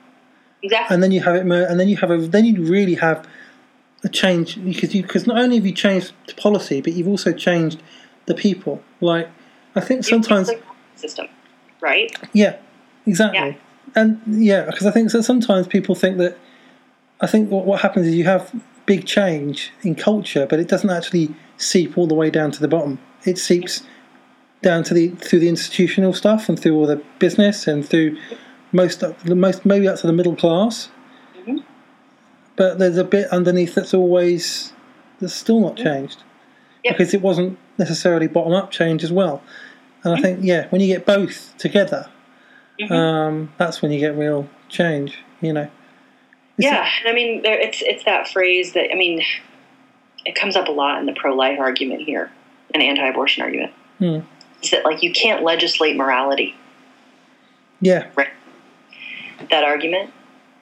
Exactly. And then you have it, and then you have a, then you really have a change because you because not only have you changed the policy, but you've also changed the people. Like I think sometimes it's like the system, right? Yeah, exactly. Yeah. And yeah, because I think so. Sometimes people think that I think what what happens is you have big change in culture, but it doesn't actually seep all the way down to the bottom. It seeps down to the through the institutional stuff and through all the business and through most most maybe up to the middle class. Mm-hmm. But there's a bit underneath that's always that's still not changed yep. because it wasn't necessarily bottom up change as well. And mm-hmm. I think yeah, when you get both together. Mm-hmm. Um, that's when you get real change, you know. It's yeah, and I mean, there, it's it's that phrase that, I mean, it comes up a lot in the pro-life argument here, an anti-abortion argument. Mm. It's that, like, you can't legislate morality. Yeah. Right. That argument.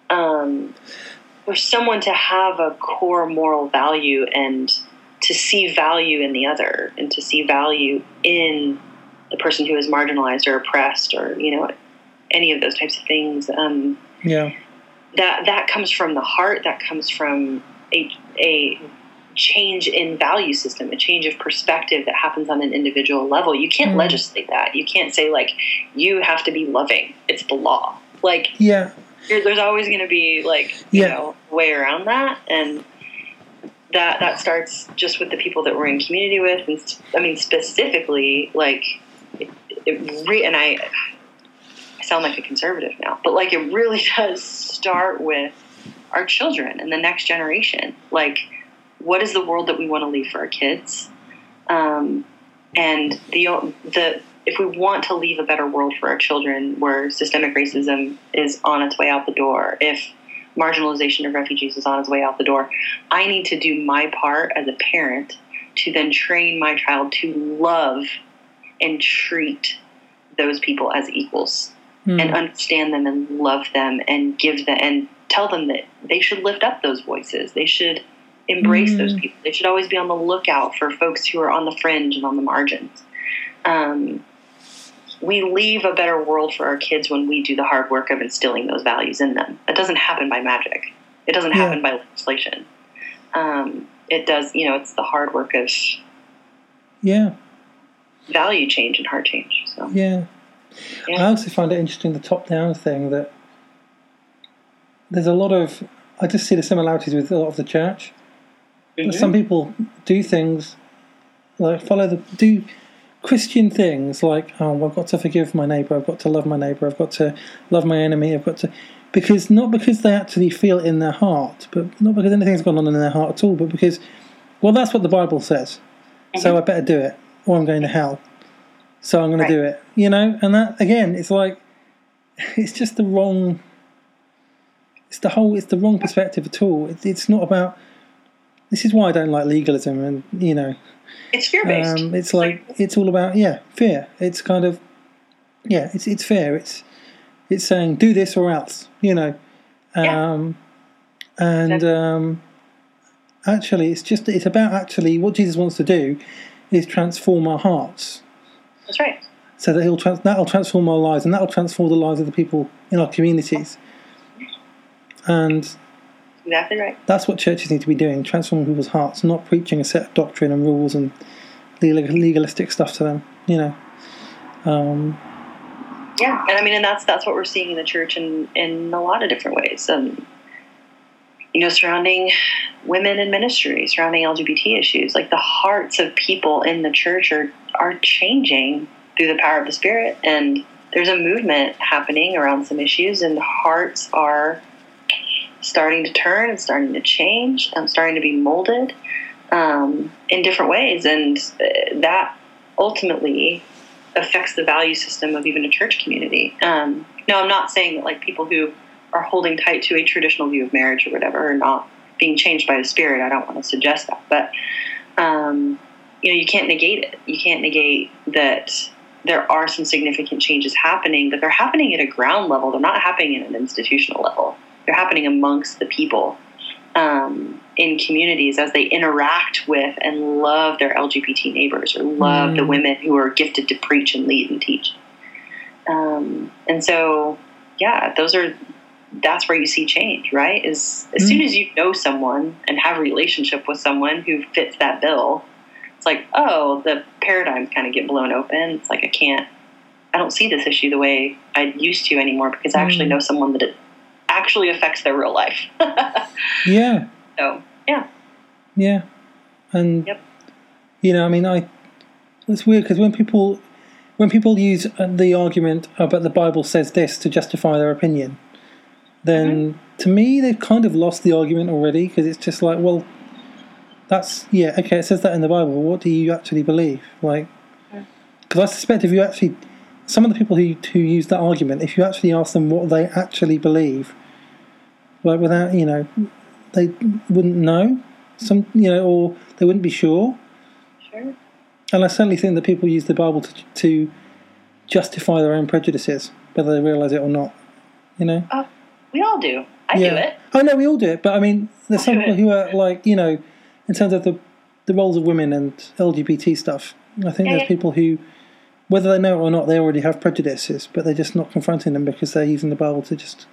Um, for someone to have a core moral value and to see value in the other and to see value in the person who is marginalized or oppressed or, you know, any of those types of things. Um, yeah. That that comes from the heart. That comes from a a change in value system, a change of perspective that happens on an individual level. You can't mm. legislate that. You can't say, like, you have to be loving. It's the law. Like, yeah. there, there's always going to be, like, you yeah. know, way around that. And that that starts just with the people that we're in community with. And I mean, specifically, like, it, it re- and I... I sound like a conservative now, but like it really does start with our children and the next generation. Like, what is the world that we want to leave for our kids? Um, and the the if we want to leave a better world for our children, where systemic racism is on its way out the door, if marginalization of refugees is on its way out the door, I need to do my part as a parent to then train my child to love and treat those people as equals. Mm. And understand them and love them and give them and tell them that they should lift up those voices. They should embrace mm. those people. They should always be on the lookout for folks who are on the fringe and on the margins. Um, we leave a better world for our kids when we do the hard work of instilling those values in them. That doesn't happen by magic. It doesn't yeah. happen by legislation. Um, it does, you know, it's the hard work of yeah value change and heart change. So yeah. Yeah. I also find it interesting, the top-down thing, that there's a lot of... I just see the similarities with a lot of the church. Mm-hmm. Some people do things, like follow the... do Christian things, like, oh, well, I've got to forgive my neighbour, I've got to love my neighbour, I've got to love my enemy, I've got to... Because, not because they actually feel it in their heart, but not because anything's gone on in their heart at all, but because, well, that's what the Bible says, mm-hmm. so I better do it, or I'm going to hell. So I'm going right. to do it, you know? And that, again, it's like, it's just the wrong, it's the whole, it's the wrong perspective at all. It, it's not about, this is why I don't like legalism and, you know. It's fear-based. Um, it's like, it's all about, yeah, fear. It's kind of, yeah, it's it's fear. It's it's saying, do this or else, you know. Um, yeah. And exactly. um, actually, it's just, it's about actually what Jesus wants to do is transform our hearts. That's right. So that he'll trans- that'll transform our lives, and that'll transform the lives of the people in our communities. And exactly right. That's what churches need to be doing: transforming people's hearts, not preaching a set of doctrine and rules and legalistic stuff to them. You know. Um, yeah, and I mean, and that's that's what we're seeing in the church in in a lot of different ways. Um, you know, surrounding women in ministry, surrounding L G B T issues, like the hearts of people in the church are. are changing through the power of the Spirit, and there's a movement happening around some issues, and hearts are starting to turn and starting to change and starting to be molded um, in different ways, and that ultimately affects the value system of even a church community. Um, now, I'm not saying that like people who are holding tight to a traditional view of marriage or whatever are not being changed by the Spirit. I don't want to suggest that, but um you know, you can't negate it. You can't negate that there are some significant changes happening, but they're happening at a ground level. They're not happening at an institutional level. They're happening amongst the people. Um, in communities as they interact with and love their L G B T neighbors or love mm. the women who are gifted to preach and lead and teach. Um, and so, yeah, those are, that's where you see change, right? Is as mm. soon as you know someone and have a relationship with someone who fits that bill, it's like, oh, the paradigms kind of get blown open. It's like, I can't, I don't see this issue the way I used to anymore because mm. I actually know someone that it actually affects their real life. Yeah. So, yeah. Yeah. And, yep. you know, I mean, I, it's weird because when people, when people use the argument, oh, but the Bible says this to justify their opinion, then mm-hmm. to me they've kind of lost the argument already because it's just like, well, that's, yeah, okay, it says that in the Bible. What do you actually believe? Like, because I suspect if you actually, some of the people who, who use that argument, if you actually ask them what they actually believe, like without, you know, they wouldn't know, some, you know, or they wouldn't be sure. Sure. And I certainly think that people use the Bible to, to justify their own prejudices, whether they realise it or not, you know? Uh, we all do. I yeah. do it. I know we all do it, but I mean, there's some people who are like, you know, in terms of the, the roles of women and L G B T stuff, I think yeah, there's yeah. people who, whether they know it or not, they already have prejudices, but they're just not confronting them because they're using the Bible to just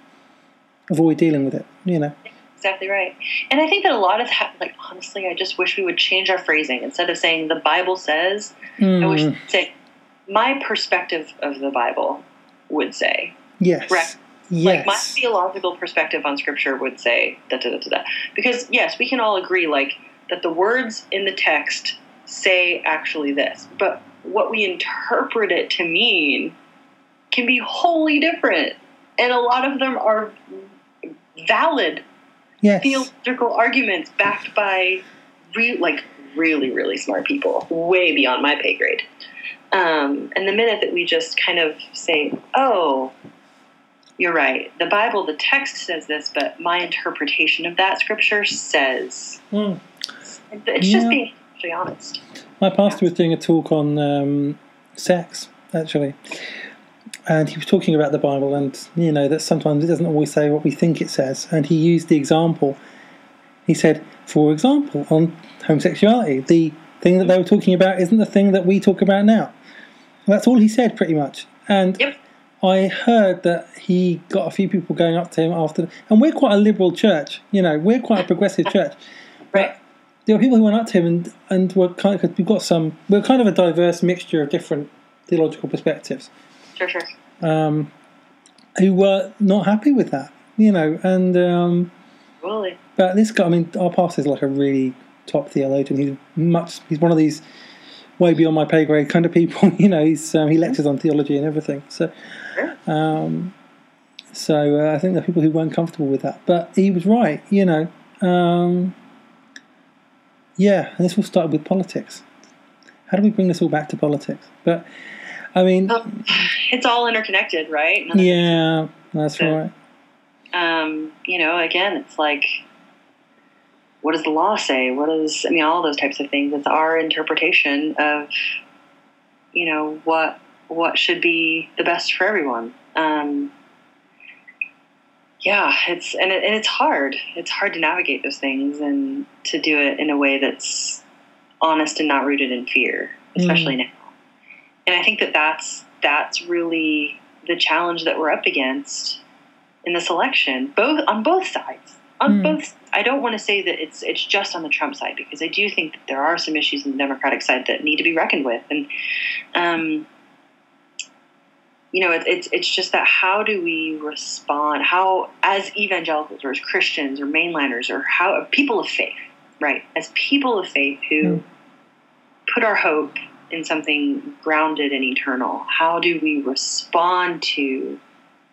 avoid dealing with it, you know? Exactly right. And I think that a lot of that, like, honestly, I just wish we would change our phrasing. Instead of saying the Bible says, mm. I wish we'd say my perspective of the Bible would say. Yes. Right? Yes. Like my theological perspective on scripture would say da da da da da. Because yes, we can all agree like that the words in the text say actually this, but what we interpret it to mean can be wholly different. And a lot of them are valid Yes. theological arguments backed by re- like really, really smart people, way beyond my pay grade. Um, and the minute that we just kind of say, oh, you're right, the Bible, the text says this, but my interpretation of that scripture says. Mm. It's yeah. just being actually honest. My pastor was doing a talk on um, sex, actually. And he was talking about the Bible and, you know, that sometimes it doesn't always say what we think it says. And he used the example. He said, for example, on homosexuality, the thing that they were talking about isn't the thing that we talk about now. And that's all he said, pretty much. And yep. I heard that he got a few people going up to him after. And we're quite a liberal church, you know, we're quite a progressive church. Right. But there were people who went up to him and, and were kind of, 'cause we've got some, we're kind of a diverse mixture of different theological perspectives. Sure, sure. Um, who were not happy with that, you know, and um, really? But this guy, I mean, our pastor is like a really top theologian. He's much, he's one of these way beyond my pay grade kind of people, you know. He's um, he lectures on theology and everything. So, sure. um, so uh, I think there are people who weren't comfortable with that, but he was right, you know. Um, yeah, and this all started with politics. How do we bring this all back to politics? But. I mean, um, it's all interconnected, right? None yeah, that's so, right. Um, you know, again, it's like, what does the law say? What is, I mean, all those types of things. It's our interpretation of, you know, what what should be the best for everyone. Um, yeah, it's and, it, and it's hard. It's hard to navigate those things and to do it in a way that's honest and not rooted in fear, especially mm. now. And I think that that's, that's really the challenge that we're up against in this election, both on both sides. On mm. both, I don't want to say that it's it's just on the Trump side, because I do think that there are some issues on the Democratic side that need to be reckoned with. And, um, you know, it, it's it's just that how do we respond? How, as evangelicals or as Christians or mainliners or how people of faith, right? As people of faith who mm. put our hope in something grounded and eternal, how do we respond to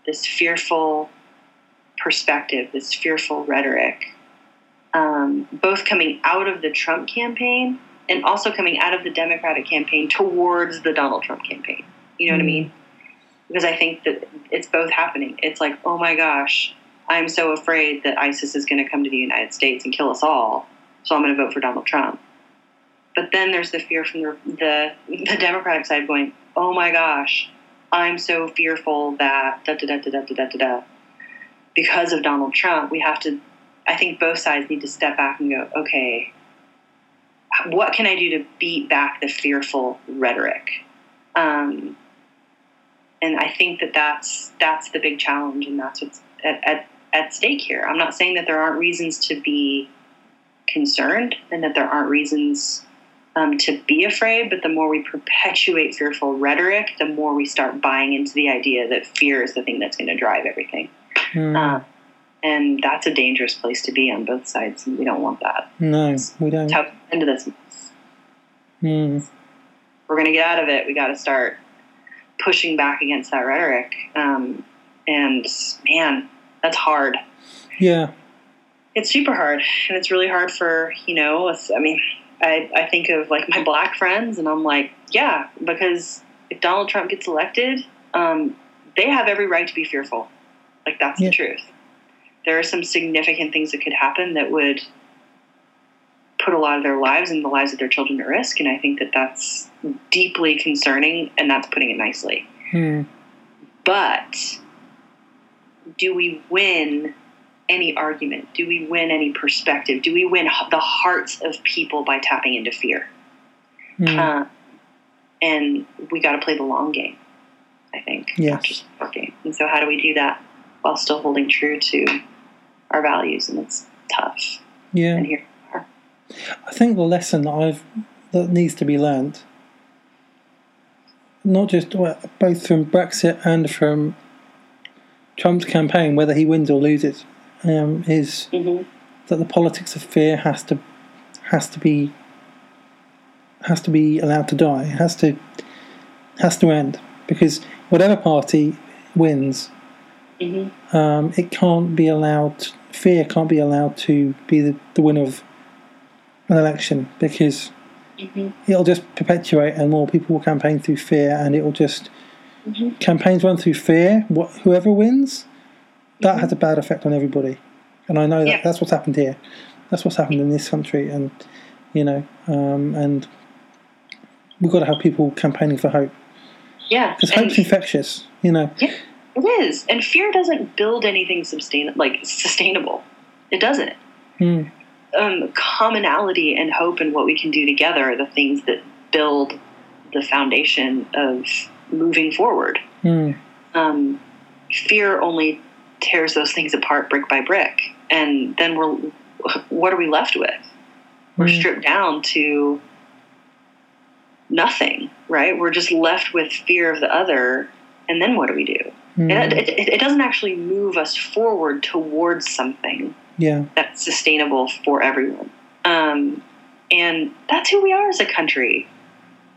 this fearful perspective, this fearful rhetoric, um, both coming out of the Trump campaign and also coming out of the Democratic campaign towards the Donald Trump campaign? You know mm-hmm. what I mean? Because I think that it's both happening. It's like, oh my gosh, I'm so afraid that ISIS is going to come to the United States and kill us all, so I'm going to vote for Donald Trump. But then there's the fear from the, the the Democratic side going, oh my gosh, I'm so fearful that da da da da da da da da. Because of Donald Trump, we have to I think both sides need to step back and go, okay, what can I do to beat back the fearful rhetoric? Um, and I think that that's, that's the big challenge, and that's what's at, at, at stake here. I'm not saying that there aren't reasons to be concerned and that there aren't reasons um, to be afraid, but the more we perpetuate fearful rhetoric, the more we start buying into the idea that fear is the thing that's going to drive everything. Mm. Uh, and that's a dangerous place to be on both sides, and we don't want that. No, we don't. That's how we end of this mess. Mm. We're going to get out of it. We got to start pushing back against that rhetoric. Um, and, man, that's hard. Yeah. It's super hard, and it's really hard for, you know, I mean, I, I think of, like, my black friends, and I'm like, yeah, because if Donald Trump gets elected, um, they have every right to be fearful. Like, that's yeah. the truth. There are some significant things that could happen that would put a lot of their lives and the lives of their children at risk, and I think that that's deeply concerning, and that's putting it nicely. Hmm. But do we win any argument? Do we win any perspective? Do we win the hearts of people by tapping into fear? Mm. Uh, and we got to play the long game, I think. Yes. Not just the short game. And so how do we do that while still holding true to our values? And it's tough. Yeah. And here we are. I think the lesson that I've that needs to be learned, not just both from Brexit and from Trump's campaign, whether he wins or loses, Um, is mm-hmm. that the politics of fear has to has to be has to be allowed to die. It has to has to end, because whatever party wins, mm-hmm. um, it can't be allowed. Fear can't be allowed to be the, the winner of an election, because mm-hmm. it'll just perpetuate, and more people will campaign through fear, and it will just mm-hmm. campaigns run through fear. What whoever wins. That has a bad effect on everybody, and I know that yeah. that's what's happened here. That's what's happened in this country, and you know, um, and we've got to have people campaigning for hope. Yeah, because hope's infectious, you know. Yeah, it is, and fear doesn't build anything sustain like sustainable. It doesn't. Mm. Um, commonality and hope and what we can do together are the things that build the foundation of moving forward. Mm. Um, fear only tears those things apart brick by brick, and then we're what are we left with? We're mm. stripped down to nothing, right? We're just left with fear of the other, and then what do we do? Mm. And it, it, it doesn't actually move us forward towards something yeah. that's sustainable for everyone. Um, and that's who we are as a country.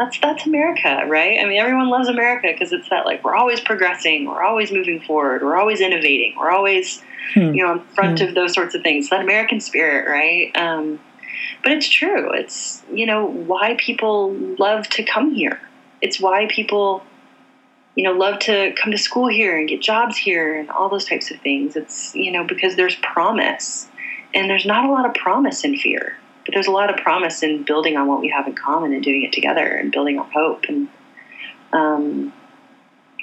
That's that's America, right? I mean, everyone loves America because it's that, like, we're always progressing, we're always moving forward, we're always innovating, we're always, hmm. you know, in front hmm. of those sorts of things. That American spirit, right? Um, but it's true. It's, you know, why people love to come here. It's why people, you know, love to come to school here and get jobs here and all those types of things. It's, you know, because there's promise. And there's not a lot of promise in fear. But there's a lot of promise in building on what we have in common and doing it together and building on hope and, um,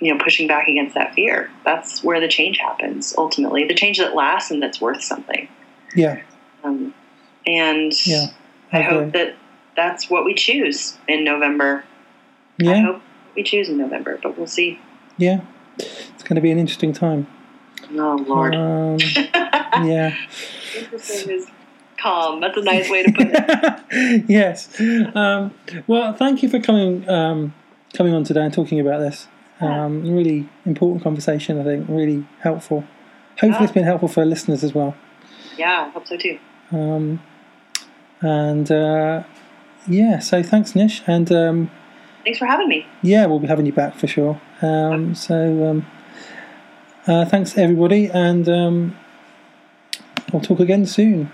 you know, pushing back against that fear. That's where the change happens, ultimately. The change that lasts and that's worth something. Yeah. Um, and yeah, I, I hope that that's what we choose in November. Yeah. I hope we choose in November, but we'll see. Yeah. It's going to be an interesting time. Oh, Lord. Um, yeah. Interesting is... calm. That's a nice way to put it. Yes. Um, well, thank you for coming um, coming on today and talking about this. Um, yeah. Really important conversation, I think. Really helpful. Hopefully yeah. it's been helpful for our listeners as well. Yeah, I hope so too. Um, and uh, yeah, so thanks, Nish. And um, thanks for having me. Yeah, we'll be having you back for sure. Um, okay. So um, uh, thanks, everybody. And um, I'll talk again soon.